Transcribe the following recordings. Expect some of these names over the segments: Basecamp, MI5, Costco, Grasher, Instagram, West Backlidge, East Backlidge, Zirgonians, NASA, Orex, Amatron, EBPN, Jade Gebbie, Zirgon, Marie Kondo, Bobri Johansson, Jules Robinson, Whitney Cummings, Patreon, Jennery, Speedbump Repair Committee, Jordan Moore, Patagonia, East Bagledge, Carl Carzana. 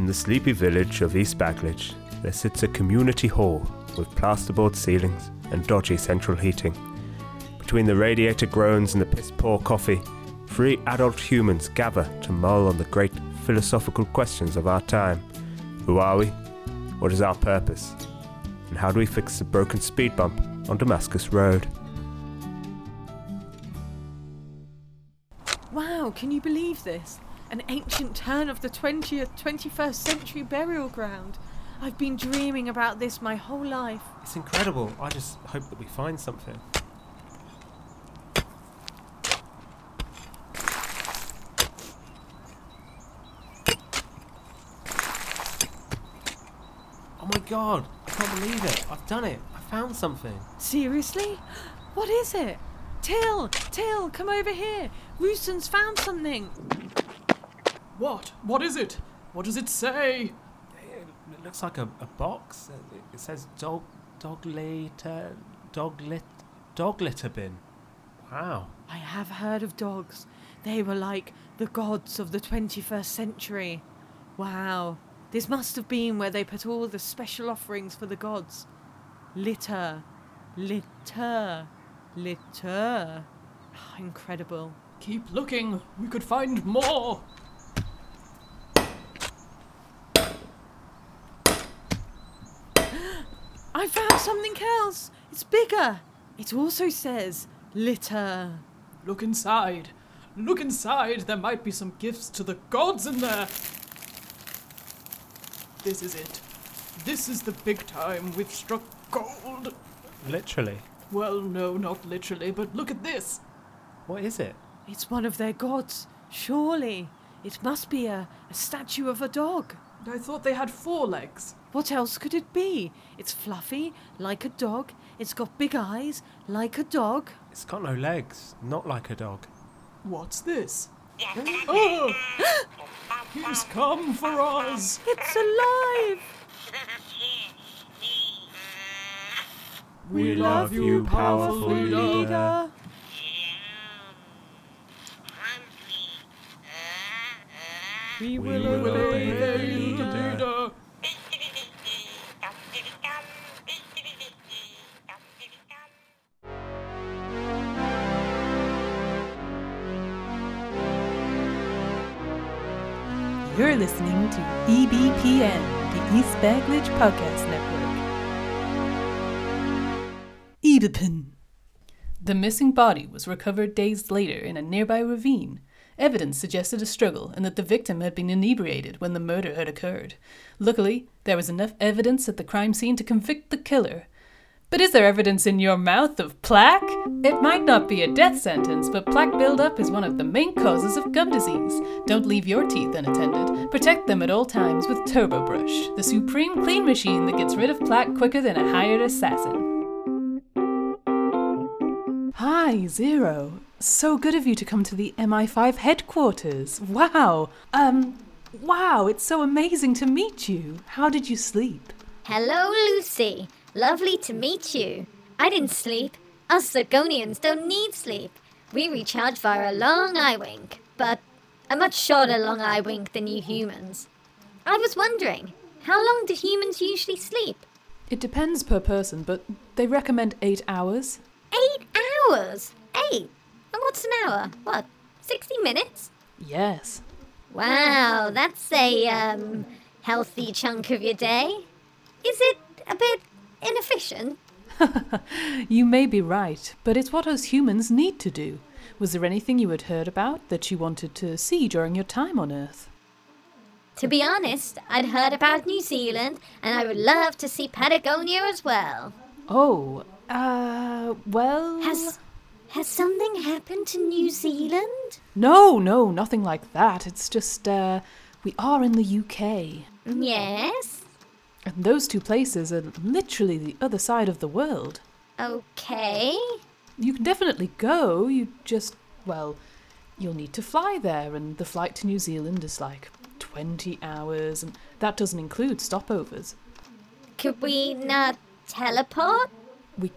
In the sleepy village of East Bagledge, there sits a community hall with plasterboard ceilings and dodgy central heating. Between the radiator groans and the piss-poor coffee, three adult humans gather to mull on the great philosophical questions of our time. Who are we? What is our purpose? And how do we fix the broken speed bump on Damascus Road? Wow, can you believe this? An ancient turn of the 20th, 21st century burial ground. I've been dreaming about this my whole life. It's incredible. I just hope that we find something. Oh my God, I can't believe it. I've done it. I found something. Seriously? What is it? Till, come over here. Rooston's found something. What? What is it? What does it say? It looks like a box. It says dog litter bin. Wow. I have heard of dogs. They were like the gods of the 21st century. Wow. This must have been where they put all the special offerings for the gods. Litter. Incredible. Keep looking. We could find more. I found something else! It's bigger! It also says, litter. Look inside! Look inside! There might be some gifts to the gods in there! This is it. This is the big time. We've struck gold! Literally? Well, no, not literally, but look at this! What is it? It's one of their gods, surely. It must be a statue of a dog. I thought they had four legs. What else could it be? It's fluffy, like a dog. It's got big eyes, like a dog. It's got no legs, not like a dog. What's this? Oh! He's come for us! It's alive! We love you, powerful leader. We will obey the leader. You're listening to EBPN, the East Bagledge Podcast Network. EBPN. The missing body was recovered days later in a nearby ravine. Evidence suggested a struggle and that the victim had been inebriated when the murder had occurred. Luckily, there was enough evidence at the crime scene to convict the killer. But is there evidence in your mouth of plaque? It might not be a death sentence, but plaque buildup is one of the main causes of gum disease. Don't leave your teeth unattended. Protect them at all times with Turbo Brush, the supreme clean machine that gets rid of plaque quicker than a hired assassin. Hi, Zero. So good of you to come to the MI5 headquarters. Wow, it's so amazing to meet you. How did you sleep? Hello, Lucy. Lovely to meet you. I didn't sleep. Us Zirgonians don't need sleep. We recharge via a long eye wink, but a much shorter long eye wink than you humans. I was wondering, how long do humans usually sleep? It depends per person, but they recommend 8 hours. 8 hours? 8? And what's an hour? What, 60 minutes? Yes. Wow, that's a, healthy chunk of your day. Is it a bit inefficient? You may be right, but it's what us humans need to do. Was there anything you had heard about that you wanted to see during your time on Earth? To be honest, I'd heard about New Zealand, and I would love to see Patagonia as well. Oh, well... Has something happened to New Zealand? No, nothing like that. It's just, we are in the UK. Yes? And those two places are literally the other side of the world. Okay. You can definitely go, you just, well, you'll need to fly there, and the flight to New Zealand is like 20 hours, and that doesn't include stopovers. Could we not teleport? We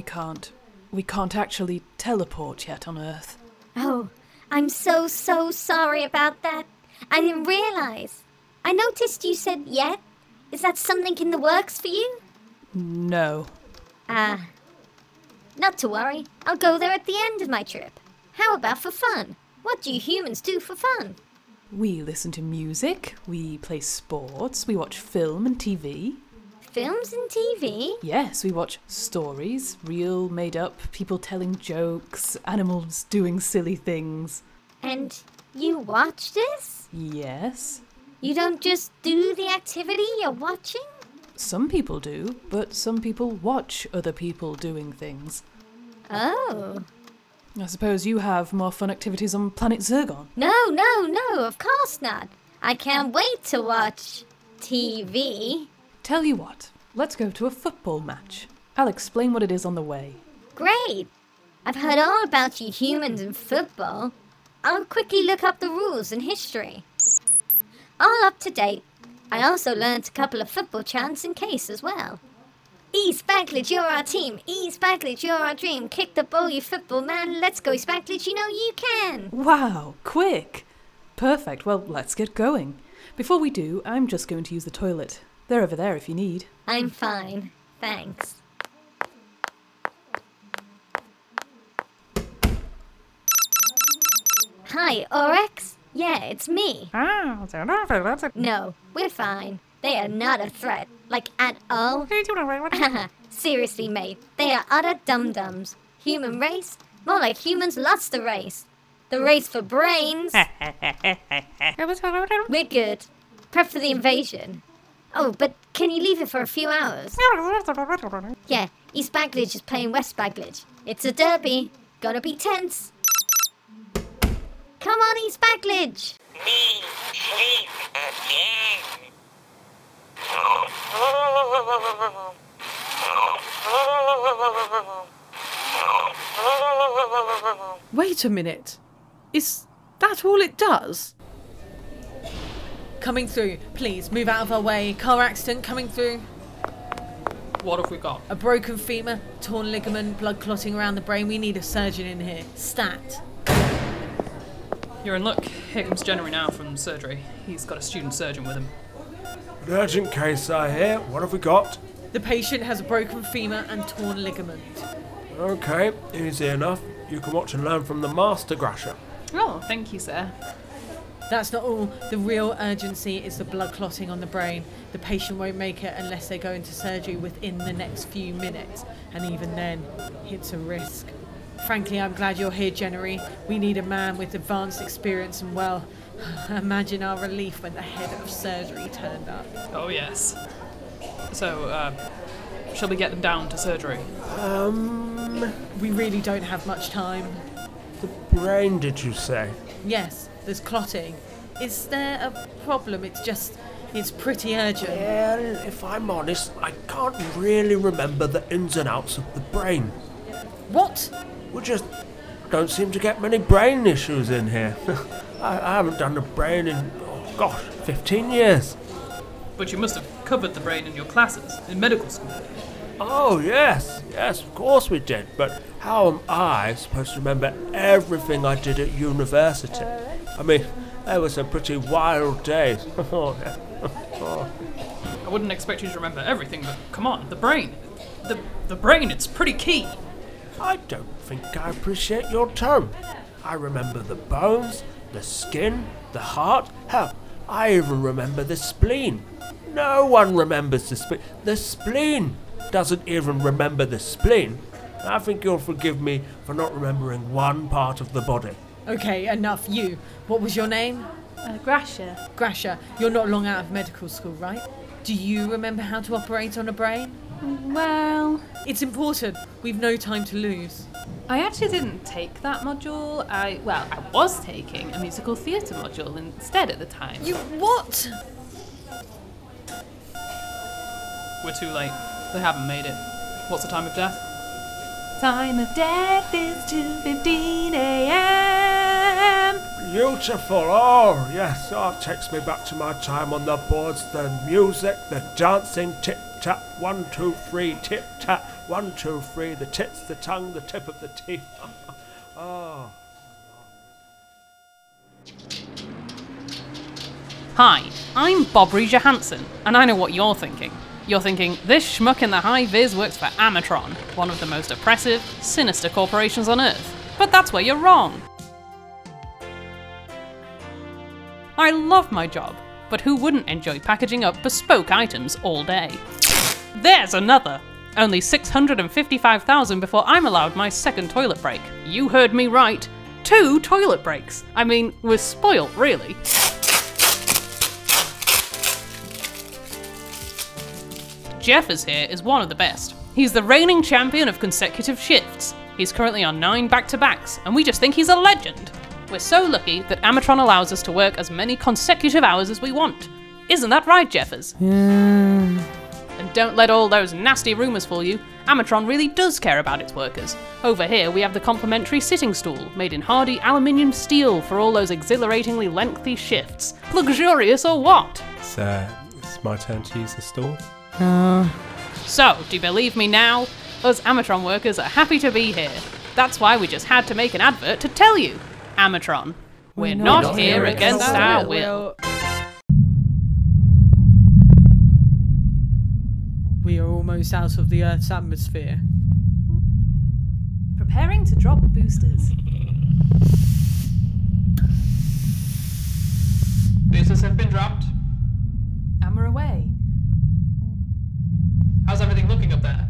can't. We can't actually teleport yet on Earth. Oh, I'm so sorry about that. I didn't realise. I noticed you said yeah. Is that something in the works for you? No. Not to worry. I'll go there at the end of my trip. How about for fun? What do you humans do for fun? We listen to music, we play sports, we watch film and TV. Films and TV? Yes, we watch stories, real, made up, people telling jokes, animals doing silly things. And you watch this? Yes. You don't just do the activity you're watching? Some people do, but some people watch other people doing things. Oh. I suppose you have more fun activities on Planet Zirgon. No, of course not. I can't wait to watch TV. Tell you what, let's go to a football match. I'll explain what it is on the way. Great. I've heard all about you humans and football. I'll quickly look up the rules and history. All up to date. I also learnt a couple of football chants in case as well. East Backlidge, you're our team. East Backlidge, you're our dream. Kick the ball, you football man. Let's go, East Backlidge, you know you can. Wow, quick. Perfect. Well, let's get going. Before we do, I'm just going to use the toilet. They're over there if you need. I'm fine. Thanks. Hi, Orex. Yeah, it's me. No, we're fine. They are not a threat. Like, at all. Seriously, mate. They are utter dum-dums. Human race? More like humans lost the race. The race for brains. We're good. Prep for the invasion. Oh, but can you leave it for a few hours? Yeah, East Backlidge is playing West Backlidge. It's a derby. Gotta be tense. Come on, East Backlidge! Please sleep again. Wait a minute. Is that all it does? Coming through. Please move out of our way. Car accident coming through. What have we got? A broken femur, torn ligament, blood clotting around the brain. We need a surgeon in here. Stat. You're in luck. Here comes Jennery now from surgery. He's got a student surgeon with him. Urgent case, I hear. What have we got? The patient has a broken femur and torn ligament. Okay, easy enough. You can watch and learn from the master Grasher. Oh, thank you, sir. That's not all. The real urgency is the blood clotting on the brain. The patient won't make it unless they go into surgery within the next few minutes. And even then, it's a risk. Frankly, I'm glad you're here, Jennery. We need a man with advanced experience and, well, imagine our relief when the head of surgery turned up. Oh, yes. So, shall we get them down to surgery? We really don't have much time. The brain, did you say? Yes, there's clotting. Is there a problem? It's pretty urgent. Well, if I'm honest, I can't really remember the ins and outs of the brain. What? We just don't seem to get many brain issues in here. I haven't done a brain in, 15 years. But you must have covered the brain in your classes, in medical school. Oh, yes, of course we did. But how am I supposed to remember everything I did at university? I mean, they were some pretty wild days. I wouldn't expect you to remember everything, but come on, the brain. The brain, it's pretty key. I don't think I appreciate your tone. I remember the bones, the skin, the heart. Hell, I even remember the spleen. No one remembers the spleen. The spleen doesn't even remember the spleen. I think you'll forgive me for not remembering one part of the body. Okay, enough, you. What was your name? Grasher. Grasher, you're not long out of medical school, right? Do you remember how to operate on a brain? Well... It's important. We've no time to lose. I actually didn't take that module. I was taking a musical theatre module instead at the time. You what? We're too late. They haven't made it. What's the time of death? Time of death is 2:15 a.m. Beautiful. Oh, yes. Oh, it takes me back to my time on the boards. The music, the dancing, tip-tap, 1, 2, 3, tip-tap, 1, 2, 3, the tits, the tongue, the tip of the teeth. Oh. Hi, I'm Bobri Johansson, and I know what you're thinking. You're thinking, this schmuck in the high-vis works for Amatron, one of the most oppressive, sinister corporations on Earth. But that's where you're wrong. I love my job, but who wouldn't enjoy packaging up bespoke items all day? There's another! Only 655,000 before I'm allowed my second toilet break. You heard me right. 2 toilet breaks. I mean, we're spoilt, really. Jeff is here is one of the best. He's the reigning champion of consecutive shifts. He's currently on 9 back-to-backs, and we just think he's a legend. We're so lucky that Amatron allows us to work as many consecutive hours as we want. Isn't that right, Jeffers? Yeah. And don't let all those nasty rumours fool you. Amatron really does care about its workers. Over here we have the complimentary sitting stool, made in hardy aluminium steel for all those exhilaratingly lengthy shifts. Luxurious or what? It's my turn to use the stool. So, do you believe me now? Us Amatron workers are happy to be here. That's why we just had to make an advert to tell you. Amatron, we're not here against our will. We are almost out of the Earth's atmosphere. Preparing to drop boosters. Boosters have been dropped. And we're away. How's everything looking up there?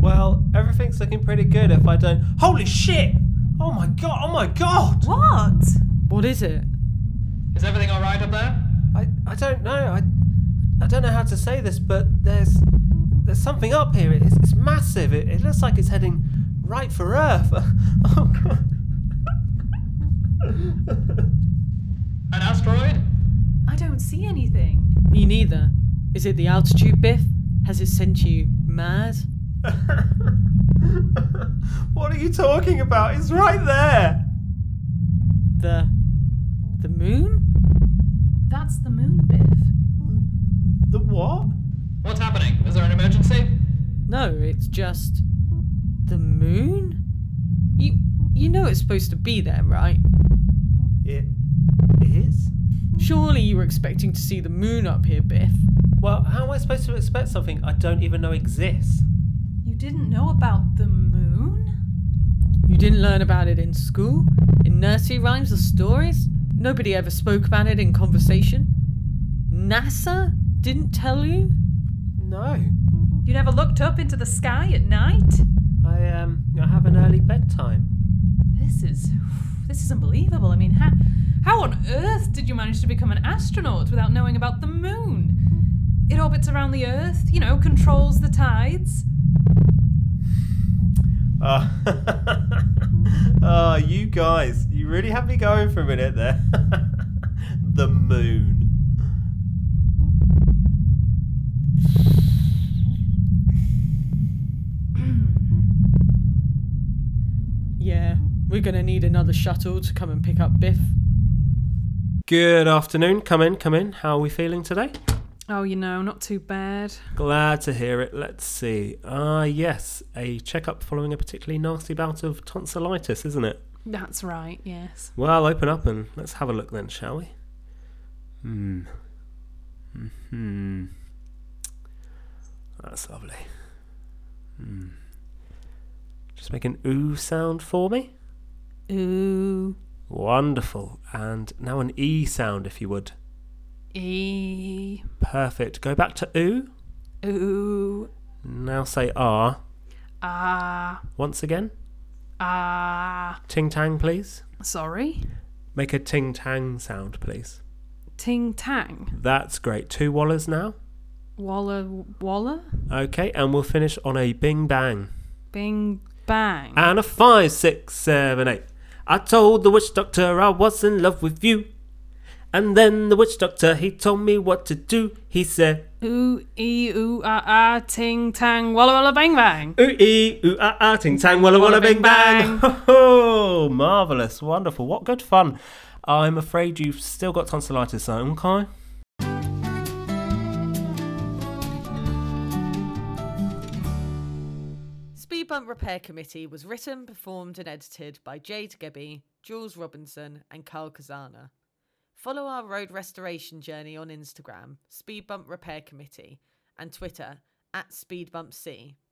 Well, everything's looking pretty good if I don't... Holy shit! Oh my god, oh my god! What? What is it? Is everything alright up there? I don't know, I don't know how to say this, but there's something up here. It's massive. It looks like it's heading right for Earth. Oh god. An asteroid? I don't see anything. Me neither. Is it the altitude, Biff? Has it sent you mad? What are you talking about? It's right there! The moon? That's the moon, Biff. The what? What's happening? Is there an emergency? No, it's just... the moon? You know it's supposed to be there, right? It is? Surely you were expecting to see the moon up here, Biff. Well, how am I supposed to expect something I don't even know exists? You didn't know about the moon? You didn't learn about it in school? In nursery rhymes or stories? Nobody ever spoke about it in conversation? NASA didn't tell you? No. You never looked up into the sky at night? I have an early bedtime. This is unbelievable. I mean, how on earth did you manage to become an astronaut without knowing about the moon? It orbits around the Earth, you know, controls the tides. Oh, you guys, you really had me going for a minute there. The moon. Yeah, we're going to need another shuttle to come and pick up Biff. Good afternoon. Come in. How are we feeling today? Oh, you know, not too bad. Glad to hear it. Let's see. Yes, a checkup following a particularly nasty bout of tonsillitis, isn't it? That's right, yes. Well, open up and let's have a look then, shall we? That's lovely. Just make an ooh sound for me. Ooh. Wonderful. And now an E sound, if you would. E. Perfect. Go back to oo. Oo. Now say ah. Ah. Once again. Ah. Ting tang, please. Sorry. Make a ting tang sound, please. Ting tang. That's great. 2 wallahs now. Wallah wallah. Okay, and we'll finish on a bing bang. Bing bang. And a 5, 6, 7, 8. I told the witch doctor I was in love with you. And then the witch doctor, he told me what to do. He said, ooh, ee, ooh, ah, ah, ting, tang, walla, walla, bang, bang. Ooh, ee, ooh, ah, ah, ting, tang, walla, walla, bang, bang. Oh, marvellous, wonderful, what good fun. I'm afraid you've still got tonsillitis, okay? Speedbump Repair Committee was written, performed and edited by Jade Gebbie, Jules Robinson and Carl Carzana. Follow our road restoration journey on Instagram, Speedbump Repair Committee, and Twitter, @SpeedbumpC.